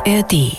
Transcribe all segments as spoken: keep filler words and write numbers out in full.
A R D.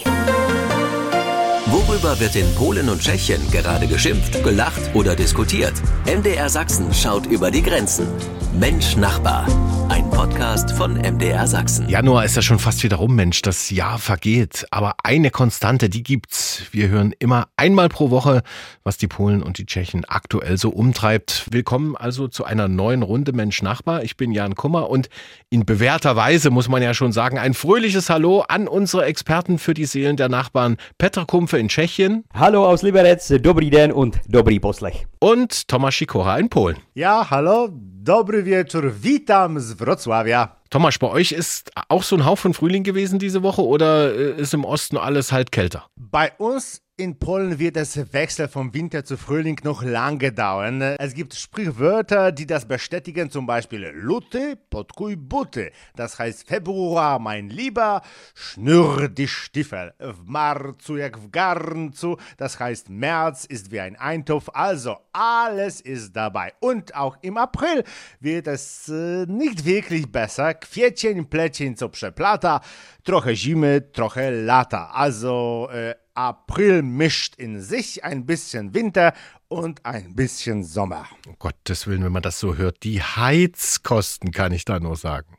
Worüber wird in Polen und Tschechien gerade geschimpft, gelacht oder diskutiert? M D R Sachsen schaut über die Grenzen. Mensch Nachbar, ein Podcast von M D R Sachsen. Januar ist ja schon fast wieder rum, Mensch, das Jahr vergeht. Aber eine Konstante, die gibt's. Wir hören immer einmal pro Woche, was die Polen und die Tschechen aktuell so umtreibt. Willkommen also zu einer neuen Runde Mensch Nachbar. Ich bin Jan Kummer und in bewährter Weise, muss man ja schon sagen, ein fröhliches Hallo an unsere Experten für die Seelen der Nachbarn, Petr Kumpfe in Tschechien. Hallo aus Liberec, dobry den und dobry poslech. Und Tomasz Sikora in Polen. Ja, hallo, dobry wieczór, witam z Wrocławia. Tomasz, bei euch ist auch so ein Haufen Frühling gewesen diese Woche oder ist im Osten alles halt kälter? Bei uns in Polen wird das Wechsel vom Winter zu Frühling noch lange dauern. Es gibt Sprichwörter, die das bestätigen, zum Beispiel Luty, podkuj buty. Das heißt Februar, mein Lieber, schnür die Stiefel. W marcu jak w garncu, das heißt März ist wie ein Eintopf, also alles ist dabei. Und auch im April wird es nicht wirklich besser. Kwiecień, plecień, co przeplata, trochę zimy, trochę lata. Also äh, April mischt in sich ein bisschen Winter und ein bisschen Sommer. Um Gottes Willen, wenn man das so hört, die Heizkosten, kann ich da nur sagen.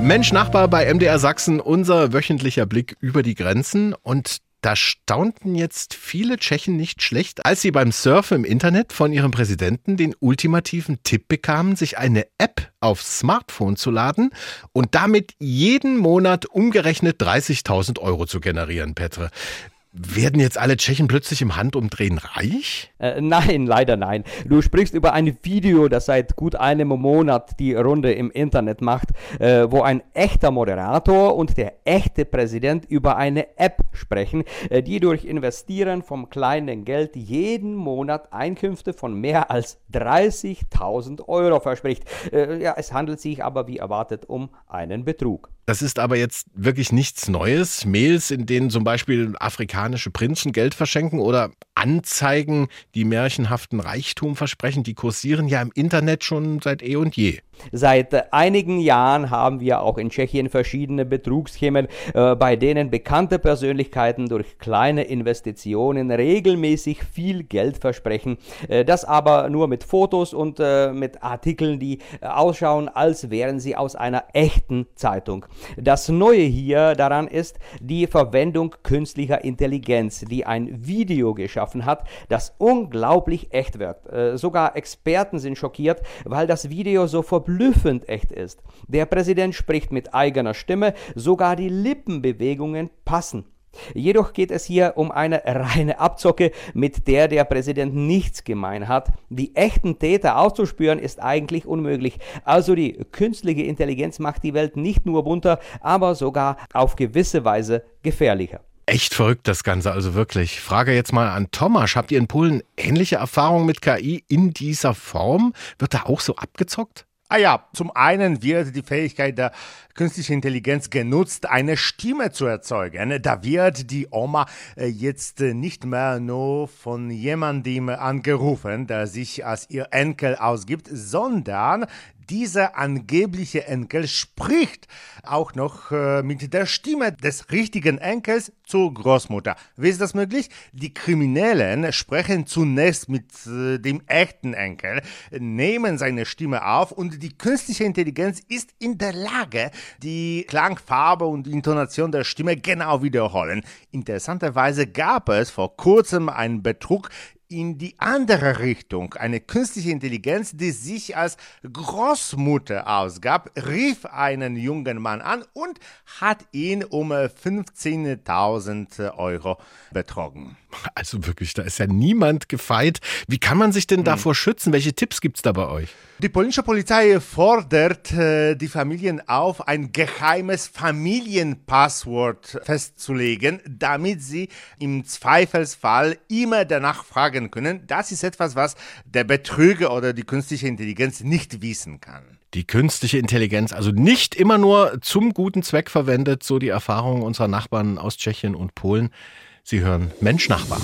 Mensch Nachbar bei M D R Sachsen, unser wöchentlicher Blick über die Grenzen. Und da staunten jetzt viele Tschechen nicht schlecht, als sie beim Surfen im Internet von ihrem Präsidenten den ultimativen Tipp bekamen, sich eine App aufs Smartphone zu laden und damit jeden Monat umgerechnet dreißigtausend Euro zu generieren, Petr. Werden jetzt alle Tschechen plötzlich im Handumdrehen reich? Äh, nein, leider nein. Du sprichst über ein Video, das seit gut einem Monat die Runde im Internet macht, äh, wo ein echter Moderator und der echte Präsident über eine App sprechen, äh, die durch Investieren vom kleinen Geld jeden Monat Einkünfte von mehr als dreißigtausend Euro verspricht. Äh, ja, es handelt sich aber wie erwartet um einen Betrug. Das ist aber jetzt wirklich nichts Neues. Mails, in denen zum Beispiel afrikanische Prinzen Geld verschenken oder Anzeigen, die märchenhaften Reichtum versprechen, die kursieren ja im Internet schon seit eh und je. Seit einigen Jahren haben wir auch in Tschechien verschiedene Betrugsschemen, äh, bei denen bekannte Persönlichkeiten durch kleine Investitionen regelmäßig viel Geld versprechen. Äh, das aber nur mit Fotos und äh, mit Artikeln, die äh, ausschauen, als wären sie aus einer echten Zeitung. Das Neue hier daran ist die Verwendung künstlicher Intelligenz, die ein Video geschaffen hat, das unglaublich echt wirkt. Äh, sogar Experten sind schockiert, weil das Video so verblüffend blüffend echt ist. Der Präsident spricht mit eigener Stimme, sogar die Lippenbewegungen passen. Jedoch geht es hier um eine reine Abzocke, mit der der Präsident nichts gemein hat. Die echten Täter aufzuspüren ist eigentlich unmöglich. Also die künstliche Intelligenz macht die Welt nicht nur bunter, aber sogar auf gewisse Weise gefährlicher. Echt verrückt das Ganze, also wirklich. Frage jetzt mal an Tomasz, habt ihr in Polen ähnliche Erfahrungen mit K I in dieser Form? Wird da auch so abgezockt? Ah ja, zum einen wird die Fähigkeit der künstlichen Intelligenz genutzt, eine Stimme zu erzeugen. Da wird die Oma jetzt nicht mehr nur von jemandem angerufen, der sich als ihr Enkel ausgibt, sondern dieser angebliche Enkel spricht auch noch äh, mit der Stimme des richtigen Enkels zur Großmutter. Wie ist das möglich? Die Kriminellen sprechen zunächst mit äh, dem echten Enkel, nehmen seine Stimme auf und die künstliche Intelligenz ist in der Lage, die Klangfarbe und die Intonation der Stimme genau wiederholen. Interessanterweise gab es vor kurzem einen Betrug in die andere Richtung. Eine künstliche Intelligenz, die sich als Großmutter ausgab, rief einen jungen Mann an und hat ihn um fünfzehntausend Euro betrogen. Also wirklich, da ist ja niemand gefeit. Wie kann man sich denn hm. davor schützen? Welche Tipps gibt es da bei euch? Die polnische Polizei fordert äh, die Familien auf, ein geheimes Familienpasswort festzulegen, damit sie im Zweifelsfall immer danach fragen können. Das ist etwas, was der Betrüger oder die künstliche Intelligenz nicht wissen kann. Die künstliche Intelligenz also nicht immer nur zum guten Zweck verwendet, so die Erfahrungen unserer Nachbarn aus Tschechien und Polen. Sie hören Mensch Nachbar.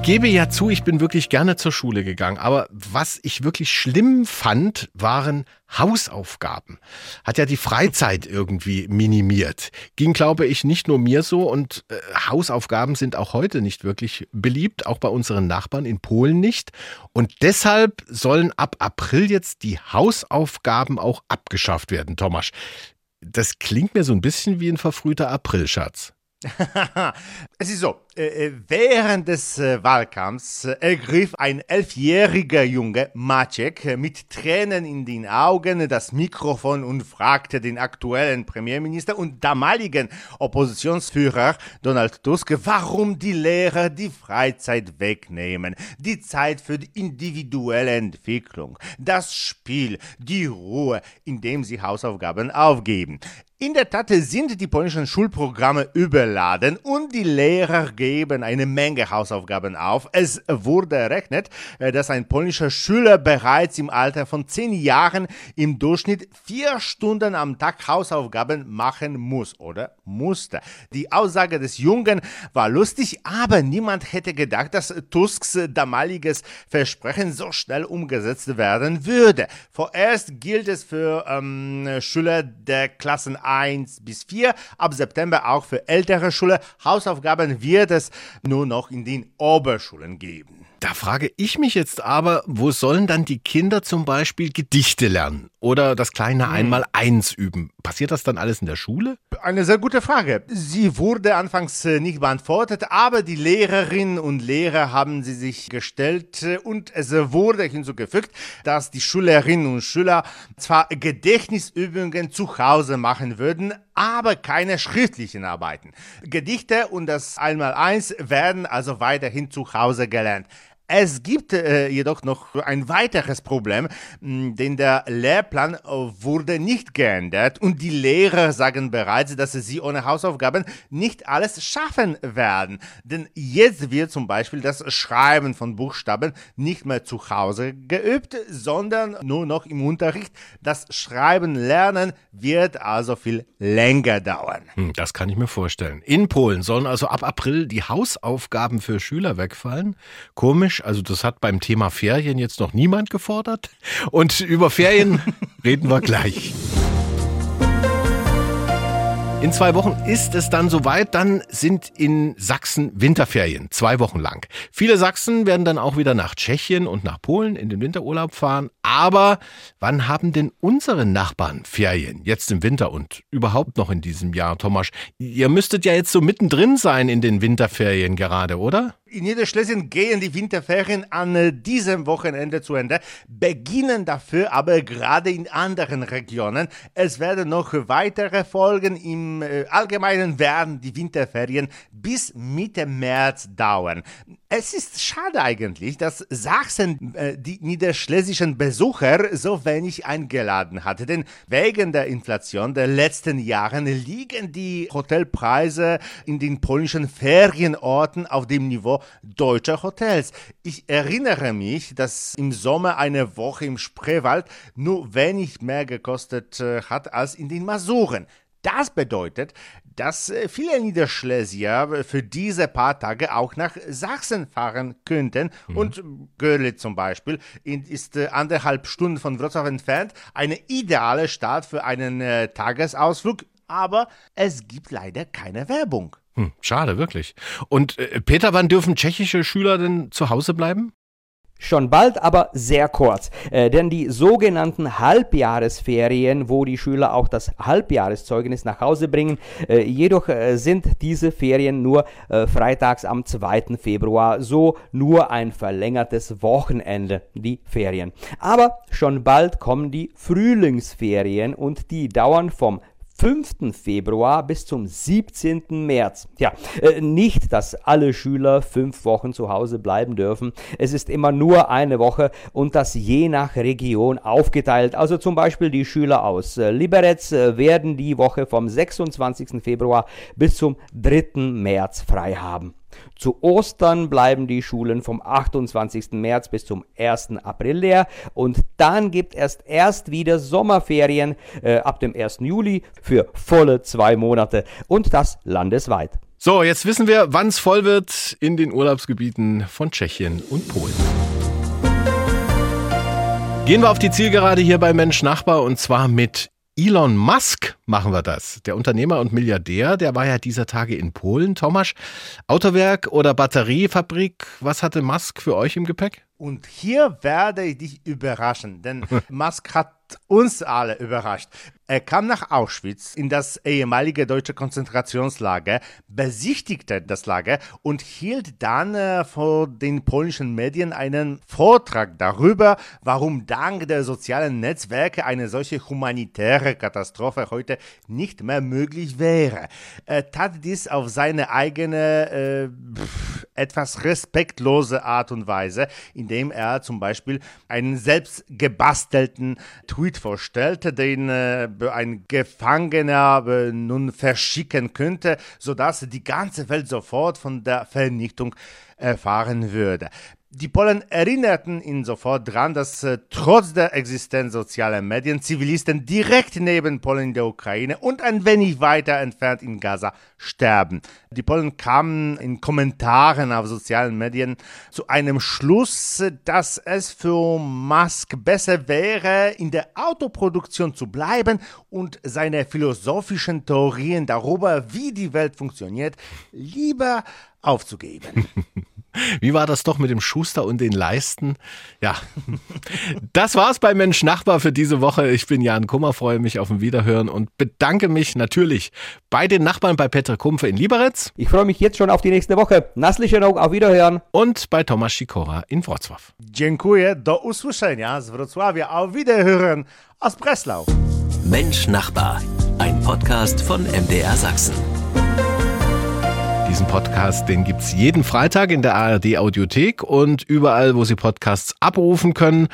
Ich gebe ja zu, ich bin wirklich gerne zur Schule gegangen, aber was ich wirklich schlimm fand, waren Hausaufgaben. Hat ja die Freizeit irgendwie minimiert. Ging, glaube ich, nicht nur mir so, und äh, Hausaufgaben sind auch heute nicht wirklich beliebt, auch bei unseren Nachbarn in Polen nicht. Und deshalb sollen ab April jetzt die Hausaufgaben auch abgeschafft werden, Tomasz. Das klingt mir so ein bisschen wie ein verfrühter Aprilscherz. Es ist so, äh, während des äh, Wahlkampfs äh, ergriff ein elfjähriger Junge, Maciek, äh, mit Tränen in den Augen das Mikrofon und fragte den aktuellen Premierminister und damaligen Oppositionsführer Donald Tusk, warum die Lehrer die Freizeit wegnehmen, die Zeit für die individuelle Entwicklung, das Spiel, die Ruhe, indem sie Hausaufgaben aufgeben. In der Tat sind die polnischen Schulprogramme überladen und die Lehrer geben eine Menge Hausaufgaben auf. Es wurde errechnet, dass ein polnischer Schüler bereits im Alter von zehn Jahren im Durchschnitt vier Stunden am Tag Hausaufgaben machen muss oder musste. Die Aussage des Jungen war lustig, aber niemand hätte gedacht, dass Tusks damaliges Versprechen so schnell umgesetzt werden würde. Vorerst gilt es für ähm, Schüler der Klassen eins bis vier, ab September auch für ältere Schüler. Hausaufgaben wird es nur noch in den Oberschulen geben. Da frage ich mich jetzt aber, wo sollen dann die Kinder zum Beispiel Gedichte lernen oder das kleine Einmaleins üben? Passiert das dann alles in der Schule? Eine sehr gute Frage. Sie wurde anfangs nicht beantwortet, aber die Lehrerinnen und Lehrer haben sie sich gestellt und es wurde hinzugefügt, dass die Schülerinnen und Schüler zwar Gedächtnisübungen zu Hause machen würden, aber keine schriftlichen Arbeiten. Gedichte und das Einmaleins werden also weiterhin zu Hause gelernt. Es gibt äh, jedoch noch ein weiteres Problem, denn der Lehrplan wurde nicht geändert und die Lehrer sagen bereits, dass sie ohne Hausaufgaben nicht alles schaffen werden. Denn jetzt wird zum Beispiel das Schreiben von Buchstaben nicht mehr zu Hause geübt, sondern nur noch im Unterricht. Das Schreiben lernen wird also viel länger dauern. Hm, das kann ich mir vorstellen. In Polen sollen also ab April die Hausaufgaben für Schüler wegfallen. Komisch. Also das hat beim Thema Ferien jetzt noch niemand gefordert. Und über Ferien reden wir gleich. In zwei Wochen ist es dann soweit, dann sind in Sachsen Winterferien, zwei Wochen lang. Viele Sachsen werden dann auch wieder nach Tschechien und nach Polen in den Winterurlaub fahren. Aber wann haben denn unsere Nachbarn Ferien jetzt im Winter und überhaupt noch in diesem Jahr, Tomasz? Ihr müsstet ja jetzt so mittendrin sein in den Winterferien gerade, oder? In Niederschlesien gehen die Winterferien an diesem Wochenende zu Ende, beginnen dafür aber gerade in anderen Regionen. Es werden noch weitere Folgen. Im Allgemeinen werden die Winterferien bis Mitte März dauern. Es ist schade eigentlich, dass Sachsen äh, die niederschlesischen Besucher so wenig eingeladen hatte. Denn wegen der Inflation der letzten Jahre liegen die Hotelpreise in den polnischen Ferienorten auf dem Niveau deutscher Hotels. Ich erinnere mich, dass im Sommer eine Woche im Spreewald nur wenig mehr gekostet äh, hat als in den Masuren. Das bedeutet, dass viele Niederschlesier für diese paar Tage auch nach Sachsen fahren könnten. Mhm. Und Görlitz zum Beispiel ist anderthalb Stunden von Wrocław entfernt. Eine ideale Stadt für einen äh, Tagesausflug, aber es gibt leider keine Werbung. Hm, schade, wirklich. Und äh, Peter, wann dürfen tschechische Schüler denn zu Hause bleiben? Schon bald, aber sehr kurz, äh, denn die sogenannten Halbjahresferien, wo die Schüler auch das Halbjahreszeugnis nach Hause bringen, äh, jedoch äh, sind diese Ferien nur äh, freitags am zweiten Februar, so nur ein verlängertes Wochenende, die Ferien. Aber schon bald kommen die Frühlingsferien und die dauern vom fünften Februar bis zum siebzehnten März. Ja, äh, nicht, dass alle Schüler fünf Wochen zu Hause bleiben dürfen. Es ist immer nur eine Woche und das je nach Region aufgeteilt. Also zum Beispiel die Schüler aus äh, Liberec äh, werden die Woche vom sechsundzwanzigsten Februar bis zum dritten März frei haben. Zu Ostern bleiben die Schulen vom achtundzwanzigsten März bis zum ersten April leer und dann gibt es erst wieder Sommerferien äh, ab dem ersten Juli für volle zwei Monate und das landesweit. So, jetzt wissen wir, wann es voll wird in den Urlaubsgebieten von Tschechien und Polen. Gehen wir auf die Zielgerade hier bei Mensch Nachbar, und zwar mit Elon Musk machen wir das. Der Unternehmer und Milliardär, der war ja dieser Tage in Polen. Tomasz, Autowerk oder Batteriefabrik, was hatte Musk für euch im Gepäck? Und hier werde ich dich überraschen, denn Musk hat uns alle überrascht. Er kam nach Auschwitz in das ehemalige deutsche Konzentrationslager, besichtigte das Lager und hielt dann äh, vor den polnischen Medien einen Vortrag darüber, warum dank der sozialen Netzwerke eine solche humanitäre Katastrophe heute nicht mehr möglich wäre. Er tat dies auf seine eigene, äh, pff, etwas respektlose Art und Weise, indem er zum Beispiel einen selbst gebastelten Tweet vorstellte, den äh, ein Gefangener äh, nun verschicken könnte, sodass die ganze Welt sofort von der Vernichtung erfahren würde. Die Polen erinnerten ihn sofort daran, dass äh, trotz der Existenz sozialer Medien Zivilisten direkt neben Polen in der Ukraine und ein wenig weiter entfernt in Gaza sterben. Die Polen kamen in Kommentaren auf sozialen Medien zu einem Schluss, dass es für Musk besser wäre, in der Autoproduktion zu bleiben und seine philosophischen Theorien darüber, wie die Welt funktioniert, lieber aufzugeben. Wie war das doch mit dem Schuster und den Leisten? Ja, das war's bei Mensch Nachbar für diese Woche. Ich bin Jan Kummer, freue mich auf ein Wiederhören und bedanke mich natürlich bei den Nachbarn, bei Petr Kumpfe in Liberec. Ich freue mich jetzt schon auf die nächste Woche. Nasliche Nog, auf Wiederhören. Und bei Tomasz Sikora in Wrocław. Dziękuję, do usłyszenia z Wrocławia, auf Wiederhören aus Breslau. Mensch Nachbar, ein Podcast von M D R Sachsen. Diesen Podcast, den gibt's jeden Freitag in der A R D Audiothek und überall, wo Sie Podcasts abrufen können.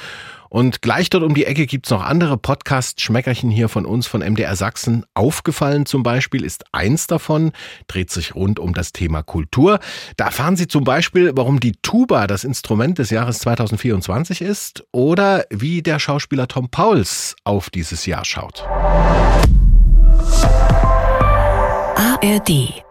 Und gleich dort um die Ecke gibt's noch andere Podcast-Schmeckerchen hier von uns, von M D R Sachsen. Aufgefallen zum Beispiel ist eins davon, dreht sich rund um das Thema Kultur. Da erfahren Sie zum Beispiel, warum die Tuba das Instrument des Jahres zweitausendvierundzwanzig ist oder wie der Schauspieler Tom Pauls auf dieses Jahr schaut. A R D